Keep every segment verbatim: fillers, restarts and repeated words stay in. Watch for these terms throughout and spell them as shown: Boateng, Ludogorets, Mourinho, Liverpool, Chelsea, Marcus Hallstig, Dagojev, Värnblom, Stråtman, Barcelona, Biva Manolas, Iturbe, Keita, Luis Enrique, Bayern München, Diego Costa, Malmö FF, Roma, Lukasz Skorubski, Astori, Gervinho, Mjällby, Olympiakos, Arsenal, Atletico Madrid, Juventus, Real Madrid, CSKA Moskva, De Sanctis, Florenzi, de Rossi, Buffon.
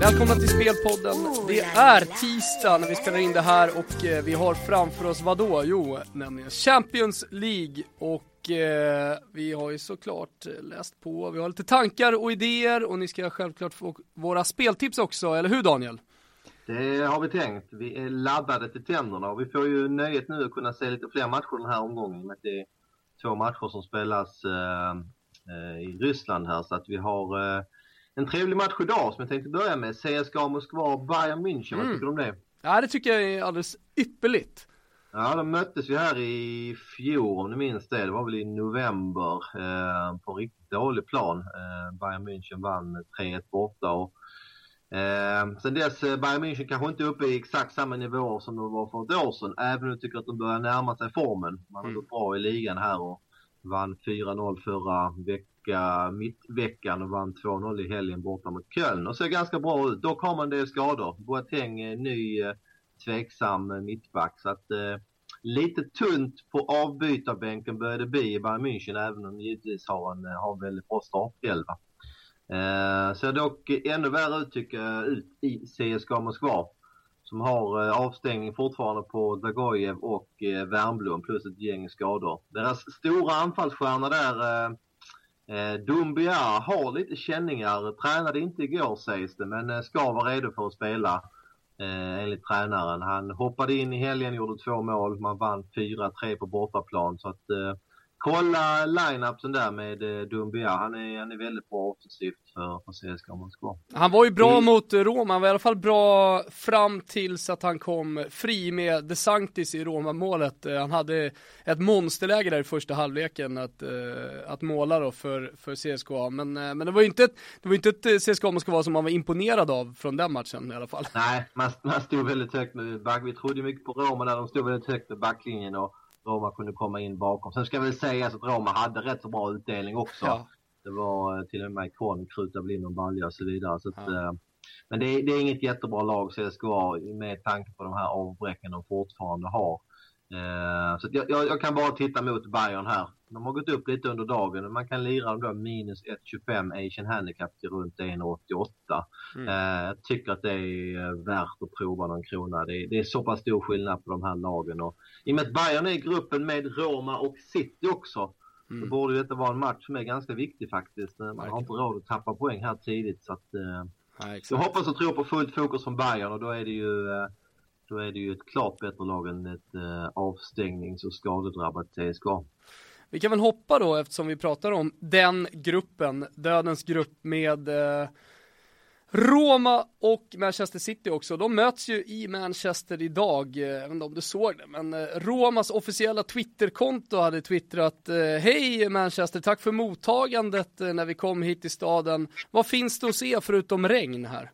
Välkomna till Spelpodden. Det är tisdag när vi spelar in det här och vi har framför oss vad då? Jo, nämligen Champions League och eh, vi har ju såklart läst på. Vi har lite tankar och idéer och ni ska självklart få våra speltips också, eller hur Daniel? Det har vi tänkt. Vi är laddade till tänderna och vi får ju nöjet nu att kunna se lite fler matcher den här omgången. Men det är två matcher som spelas eh, i Ryssland här så att vi har... Eh, En trevlig match idag som jag tänkte börja med. C S K A Moskva och Bayern München. Mm. Vad tycker du om det? Ja, det tycker jag är alldeles ypperligt. Ja, de möttes ju här i fjol om ni minns det. Det var väl i november eh, på en riktigt dålig plan. Eh, Bayern München vann tre ett borta. Och, eh, sen dess eh, Bayern München kanske inte uppe i exakt samma nivå som de var för ett år sedan. Även om jag tycker att de börjar närma sig formen. Man har mm. gått bra i ligan här och vann fyra noll förra veckan. Mittveckan och vann två noll i helgen borta mot Köln och ser ganska bra ut. Då kommer en del skador. Boateng, ny tveksam mittback så att eh, lite tunt på avbytarbänken började bli i Bayern München även om de givetvis har en, har en väldigt bra startelva. Eh, ser dock ännu värre ut tycker jag ut i C S K A Moskva som har eh, avstängning fortfarande på Dagojev och eh, Värnblom plus ett gäng skador. Deras stora anfallsstjärna där eh, Dumbiar har lite känningar, tränade inte igår sägs det men ska vara redo för att spela eh, enligt tränaren. Han hoppade in i helgen, gjorde två mål, man vann fyra tre på bortaplan så att eh, kolla line-upsen där med eh, Dumbiar, han är, han är väldigt bra offensivt för, för C S K A Moskva. Han var ju bra mm. mot Roma, han var i alla fall bra fram tills att han kom fri med De Sanctis i Roma-målet. Han hade ett monsterläge där i första halvleken att, eh, att måla då för, för C S K A, men, eh, men det var ju inte ett, det var inte ett C S K A Moskva som man var imponerad av från den matchen i alla fall. Nej, man, man stod väldigt högt med back, vi trodde mycket på Roma när de stod väldigt högt med backlinjen och Roma kunde komma in bakom. Sen ska jag väl säga att Roma hade rätt så bra utdelning också. Ja. Det var till och med Korn, Kruta, Blind och Balja och så vidare. Så att, ja. Men det är, det är inget jättebra lag C S K A med tanke på de här avbräcken de fortfarande har. Så att jag, jag, jag kan bara titta mot Bayern här. De har gått upp lite under dagen och man kan lira dem då minus ett komma tjugofem Asian Handicap till runt en komma åttioåtta. Mm. Jag tycker att det är värt att prova någon krona. Det är, det är så pass stor skillnad på de här lagen. Och, i och med att Bayern är i gruppen med Roma och City också mm. så borde detta vara en match som är ganska viktig faktiskt. Man okay. har inte råd att tappa poäng här tidigt. Så att, ja, jag hoppas och tror på fullt fokus från Bayern och då är det ju... Då är det ju ett klart bättre lag än ett eh, avstängnings- och skadedrabbat C S K A. Vi kan väl hoppa då eftersom vi pratar om den gruppen, dödens grupp med eh, Roma och Manchester City också. De möts ju i Manchester idag, jag vet inte om du såg det, men eh, Romas officiella Twitterkonto hade twittrat eh, hej Manchester, tack för mottagandet eh, när vi kom hit i staden. Vad finns det att se förutom regn här?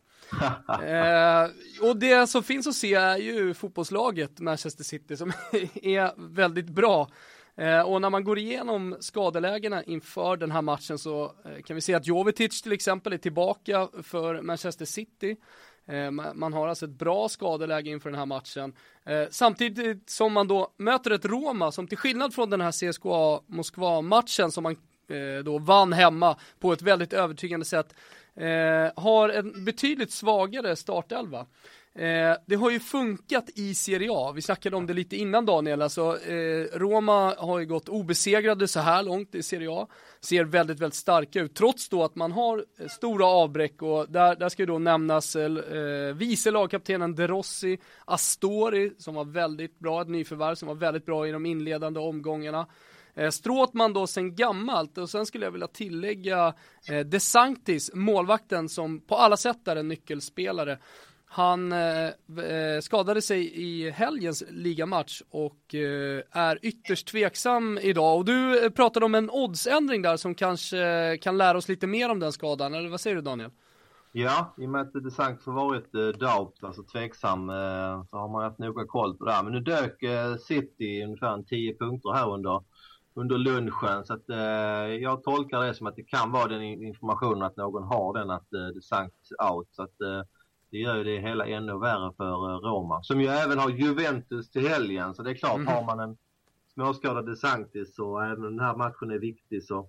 eh, och det som finns att se är ju fotbollslaget Manchester City som är väldigt bra eh, och när man går igenom skadelägena inför den här matchen så eh, kan vi se att Jovetic till exempel är tillbaka för Manchester City. eh, man, man har alltså ett bra skadeläge inför den här matchen eh, samtidigt som man då möter ett Roma som till skillnad från den här C S K A Moskva-matchen som man eh, då vann hemma på ett väldigt övertygande sätt Eh, har en betydligt svagare startelva. Eh, det har ju funkat i Serie A. Vi snackade om det lite innan Daniel. Alltså, eh, Roma har ju gått obesegrade så här långt i Serie A. Ser väldigt, väldigt starka ut. Trots då att man har stora avbräck. Och där, där ska ju då nämnas eh, vice lagkaptenen de Rossi, Astori som var väldigt bra. Ett nyförvärv som var väldigt bra i de inledande omgångarna. Stråtman då sen gammalt och sen skulle jag vilja tillägga eh, De Sanctis, målvakten som på alla sätt är en nyckelspelare. Han eh, skadade sig i helgens ligamatch och eh, är ytterst tveksam idag. Och du pratade om en oddsändring där som kanske kan lära oss lite mer om den skadan. Eller vad säger du Daniel? Ja, i och med att De Sanctis har varit eh, doubt, alltså tveksam, eh, så har man haft noga koll på det här. Men nu dök eh, City ungefär tio punkter här under under lunchen. Så att, eh, jag tolkar det som att det kan vara den informationen att någon har den, att eh, De Sanctis out. Så att, eh, det gör ju det hela ännu värre för eh, Roma. Som ju även har Juventus till helgen. Så det är klart, mm. har man en småskadad De Sanctis och även den här matchen är viktig, så,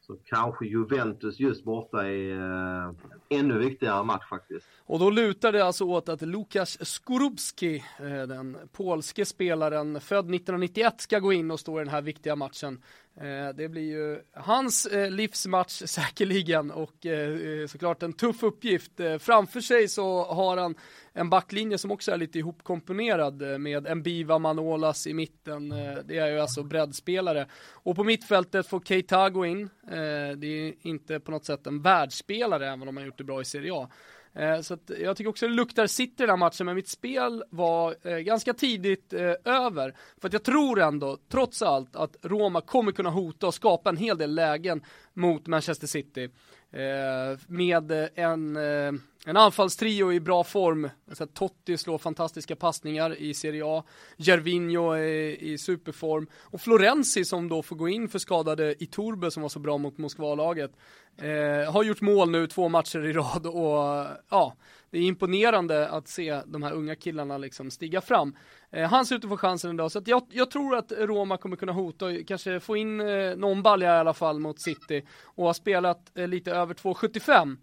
så kanske Juventus just borta är eh, ännu viktigare match faktiskt. Och då lutar det alltså åt att Lukasz Skorubski, eh, den polske spelaren född nittonhundranittioett, ska gå in och stå i den här viktiga matchen. Eh, det blir ju hans eh, livsmatch säkerligen, och eh, såklart en tuff uppgift. Eh, framför sig så har han en backlinje som också är lite ihopkomponerad eh, med en Biva Manolas i mitten. Eh, det är ju alltså breddspelare. Och på mittfältet får Keita gå in. Eh, det är inte på något sätt en världsspelare, även om han gjort det bra i Serie A. Eh, så att jag tycker också att det luktar City i den här matchen, men mitt spel var eh, ganska tidigt eh, över. För att jag tror ändå, trots allt, att Roma kommer kunna hota och skapa en hel del lägen mot Manchester City. Eh, med en, eh, en anfallstrio i bra form. Så att Totti slår fantastiska passningar i Serie A. Gervinho är i superform. Och Florenzi, som då får gå in för skadade Iturbe, som var så bra mot Moskva-laget, eh, har gjort mål nu två matcher i rad. Och ja, det är imponerande att se de här unga killarna liksom stiga fram. Eh, han ser ut att få chansen idag. Så att jag, jag tror att Roma kommer kunna hota och kanske få in eh, någon balja i alla fall mot City. Och har spelat eh, lite över två komma sjuttiofem.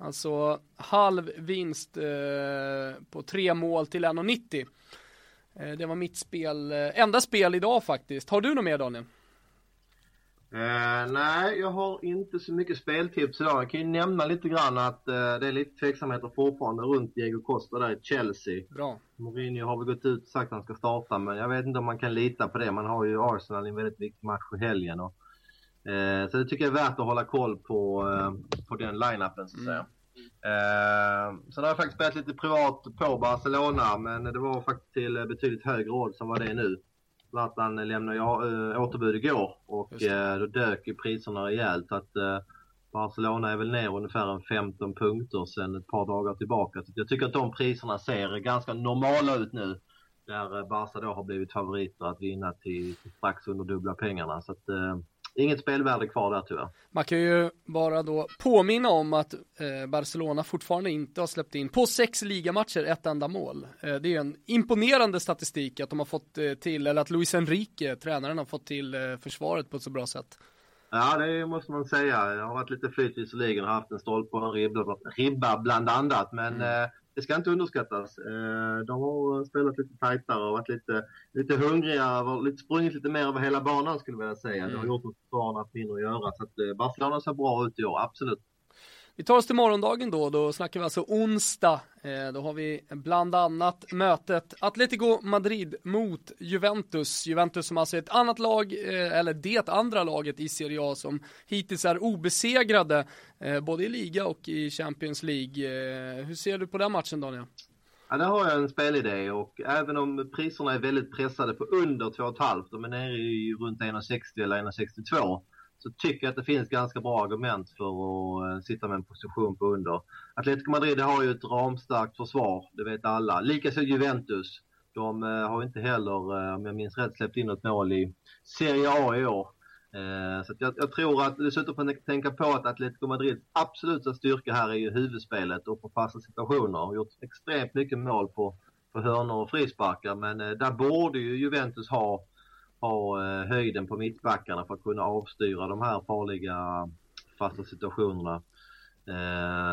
Alltså halv vinst eh, på tre mål till en komma nittio. Eh, det var mitt spel. Eh, enda spel idag faktiskt. Har du något mer, Daniel? Eh, nej, jag har inte så mycket speltips idag. Jag kan ju nämna lite grann att eh, det är lite tveksamheter fortfarande runt Diego Costa där i Chelsea. Bra. Mourinho har väl gått ut och sagt att han ska starta, men jag vet inte om man kan lita på det. Man har ju Arsenal i en väldigt viktig match i helgen. Och, eh, så det tycker jag är värt att hålla koll på, eh, på den line-upen, så att säga. Eh, sen har jag faktiskt spelat lite privat på Barcelona, men det var faktiskt till betydligt högre råd som var det nu. Zlatan lämnade jag äh, återbud igår, och äh, då dök ju priserna rejält. Att, äh, Barcelona är väl ner ungefär en femton punkter sedan ett par dagar tillbaka. Så jag tycker att de priserna ser ganska normala ut nu. Där äh, Barca då har blivit favoriter att vinna till, till strax under dubbla pengarna. Så att, äh, inget spelvärde kvar där tyvärr. Man kan ju bara då påminna om att eh, Barcelona fortfarande inte har släppt in på sex ligamatcher ett enda mål. Eh, det är en imponerande statistik att de har fått eh, till, eller att Luis Enrique, tränaren, har fått till eh, försvaret på ett så bra sätt. Ja, det måste man säga. Jag har varit lite flyt i ligan och haft en stolp på en ribba, ribba bland annat, men mm. eh, det ska inte underskattas. Eh, de har spelat lite tajtare och varit lite, lite hungrigare, var lite, sprungit lite mer över hela banan skulle jag vilja säga. Mm. Det har gjort något försvararna att vinna och göra, så att eh, Barcelona ser bra ut i år, absolut. Vi tar oss till morgondagen då, då snackar vi alltså onsdag. Eh, då har vi bland annat mötet Atletico Madrid mot Juventus. Juventus som alltså är ett annat lag, eh, eller det andra laget i Serie A som hittills är obesegrade, eh, både i liga och i Champions League. Eh, hur ser du på den matchen, Daniel? Ja, där har jag en spelidé, och även om priserna är väldigt pressade på under två komma fem, de är nere i runt en komma sextio eller en komma sextiotvå. Så tycker jag att det finns ganska bra argument för att sitta med en position på under. Atletico Madrid har ju ett ramstarkt försvar, det vet alla. Likaså Juventus. De har inte heller, om jag minns rätt, släppt in något mål i Serie A i år. Så jag, jag tror att, dessutom får man tänka på att Atletico Madrids absoluta styrka här är ju huvudspelet och på fasta situationer. Har gjort extremt mycket mål på, på hörnor och frisparkar, men där borde ju Juventus ha ha höjden på mittbackarna för att kunna avstyra de här farliga fasta situationerna.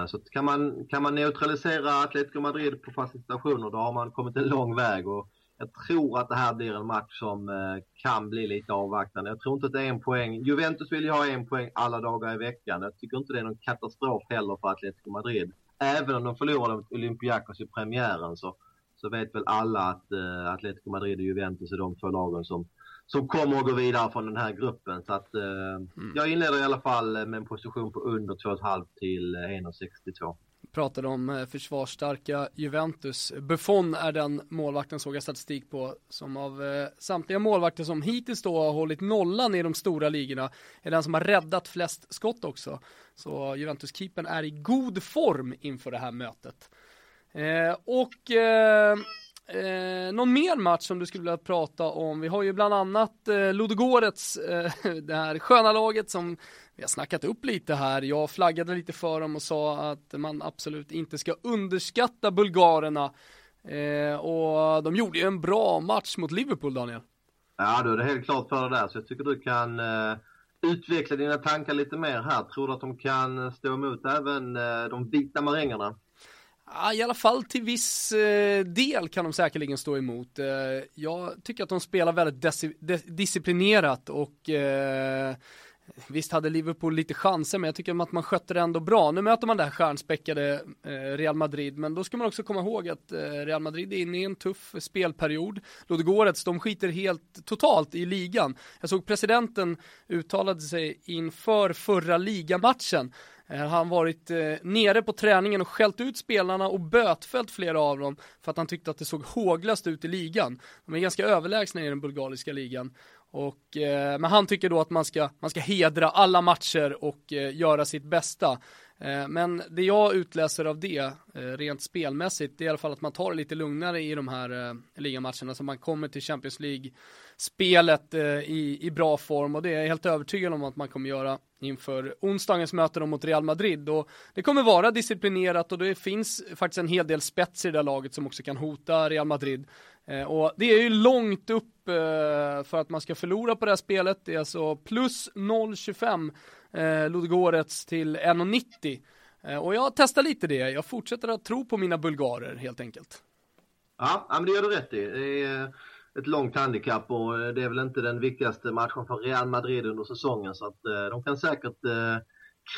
Så kan man, kan man neutralisera Atletico Madrid på fasta situationer, då har man kommit en lång väg, och jag tror att det här blir en match som kan bli lite avvaktande. Jag tror inte att det är en poäng. Juventus vill ju ha en poäng alla dagar i veckan. Jag tycker inte det är någon katastrof heller för Atletico Madrid. Även om de förlorade mot Olympiakos i premiären, så, så vet väl alla att Atletico Madrid och Juventus är de två lagen som som kommer att gå vidare från den här gruppen. Så att eh, mm. jag inleder i alla fall med en position på under två komma fem till en komma sextiotvå. Pratade om försvarsstarka Juventus. Buffon är den målvakten, såg jag statistik på, som av eh, samtliga målvakter som hittills då har hållit nollan i de stora ligorna är den som har räddat flest skott också. Så Juventus-keepern är i god form inför det här mötet. Eh, och... Eh, Eh, någon mer match som du skulle vilja prata om? Vi har ju bland annat eh, Ludogorets, eh, det här sköna laget som vi har snackat upp lite här. Jag flaggade lite för dem och sa att man absolut inte ska underskatta bulgarerna. Eh, och de gjorde ju en bra match mot Liverpool, Daniel. Ja, du är helt klart för det där, så jag tycker du kan eh, utveckla dina tankar lite mer här. Tror du att de kan stå emot även eh, de vita marängerna? Ja, i alla fall till viss eh, del kan de säkerligen stå emot. Eh, jag tycker att de spelar väldigt deci- de- disciplinerat och eh, visst hade Liverpool lite chanser, men jag tycker att man skötte det ändå bra. Nu möter man det här stjärnspäckade eh, Real Madrid, men då ska man också komma ihåg att eh, Real Madrid är inne i en tuff spelperiod. Ludogorets, de skiter helt totalt i ligan. Jag såg presidenten uttalade sig inför förra ligamatchen. Han har varit eh, nere på träningen och skällt ut spelarna och bötfällt flera av dem för att han tyckte att det såg håglöst ut i ligan. De är ganska överlägsna i den bulgariska ligan. Och, eh, men han tycker då att man ska, man ska hedra alla matcher och eh, göra sitt bästa. Eh, men det jag utläser av det eh, rent spelmässigt, det är i alla fall att man tar det lite lugnare i de här eh, ligamatcherna, så man kommer till Champions League-spelet eh, i, i bra form. Och det är jag helt övertygad om att man kommer göra inför onsdagens möte mot Real Madrid. Och det kommer vara disciplinerat och det finns faktiskt en hel del spets i det laget som också kan hota Real Madrid. Och det är ju långt upp för att man ska förlora på det här spelet. Det är alltså plus noll komma tjugofem Ludogorets till en komma nittio. Och jag testar lite det. Jag fortsätter att tro på mina bulgarer helt enkelt. Ja, men det gör du rätt i. Det är ett långt handikapp och det är väl inte den viktigaste matchen för Real Madrid under säsongen. Så att de kan säkert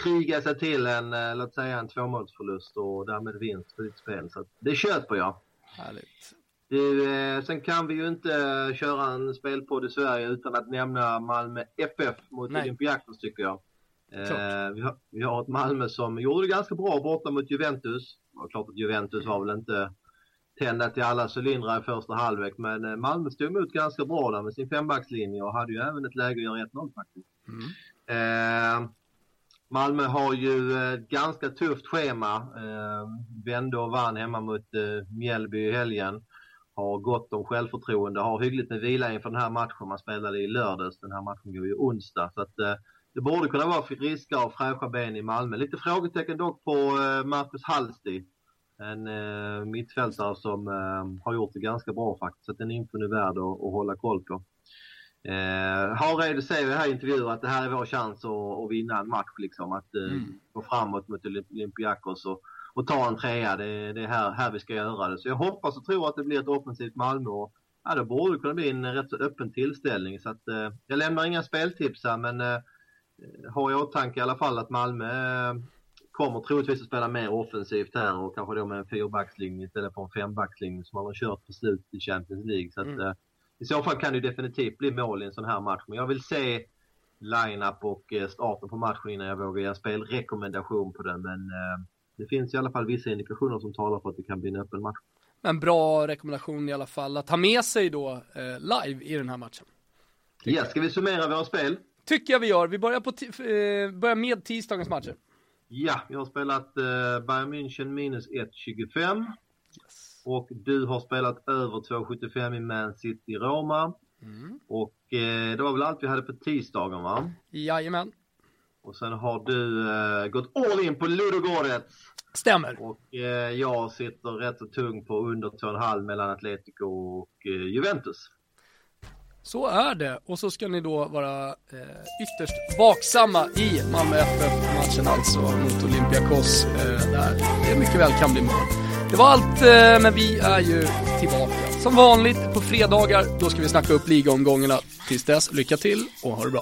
kriga sig till en, låt säga, en tvåmålsförlust och därmed vinst för ditt spel. Så att det köper jag. Härligt. Du, sen kan vi ju inte köra en spelpodd i Sverige utan att nämna Malmö F F mot Olympiakos, tycker jag. Eh, vi, har, vi har ett Malmö som gjorde det ganska bra borta mot Juventus. Och klart att Juventus har väl inte tändat till alla cylindrar i första halvlek, men Malmö stod emot ganska bra där med sin fembackslinje och hade ju även ett läge att göra ett noll faktiskt. Mm. Eh, Malmö har ju ett ganska tufft schema. Eh, vände och vann hemma mot eh, Mjällby i helgen. Har gott om självförtroende, har hyggligt med vila inför den här matchen. Man spelade i lördags, den här matchen går ju onsdag. Så att, eh, det borde kunna vara friska och fräscha ben i Malmö. Lite frågetecken dock på eh, Marcus Hallstig. En eh, mittfältare som eh, har gjort det ganska bra faktiskt. Så att den är inför nu värd att, att hålla koll på. Eh, Harald säger i här intervjuer att det här är vår chans att, att vinna en match. Liksom, att eh, mm. gå framåt mot Olympiakos och Och ta en trea, det, det är här, här vi ska göra det. Så jag hoppas och tror att det blir ett offensivt Malmö. Och, ja, det borde kunna bli en rätt så öppen tillställning. Så att, eh, jag lämnar inga speltips här, men eh, har jag tanke i alla fall att Malmö eh, kommer troligtvis att spela mer offensivt här. Och kanske då med en fyrbackslinje istället för en fembackslinje som man har kört på slut i Champions League. Så att, mm. eh, i så fall kan det definitivt bli mål i en sån här match. Men jag vill se line-up och eh, starten på matchen innan jag vågar göra spelrekommendation på den. Men... Eh, det finns i alla fall vissa indikationer som talar för att det kan bli en öppen match. En bra rekommendation i alla fall att ta med sig då eh, live i den här matchen. Ja, ska vi summera våra spel? Tycker jag vi gör. Vi börjar, på t- eh, börjar med tisdagens matcher. Ja, jag har spelat eh, Bayern München minus ett komma tjugofem. Yes. Och du har spelat över två komma sjuttiofem i Man City i Roma. Mm. Och eh, det var väl allt vi hade på tisdagen, va? Jajamän. Och sen har du eh, gått all in på Ludogorets. Stämmer. Och eh, jag sitter rätt och tung på under två komma fem mellan Atletico och eh, Juventus. Så är det. Och så ska ni då vara eh, ytterst vaksamma i Malmö F F-matchen, alltså mot Olympiakos. Eh, där det mycket väl kan bli mål. Det var allt, eh, men vi är ju tillbaka som vanligt på fredagar. Då ska vi snacka upp ligaomgångarna. Tills dess, lycka till och ha det bra.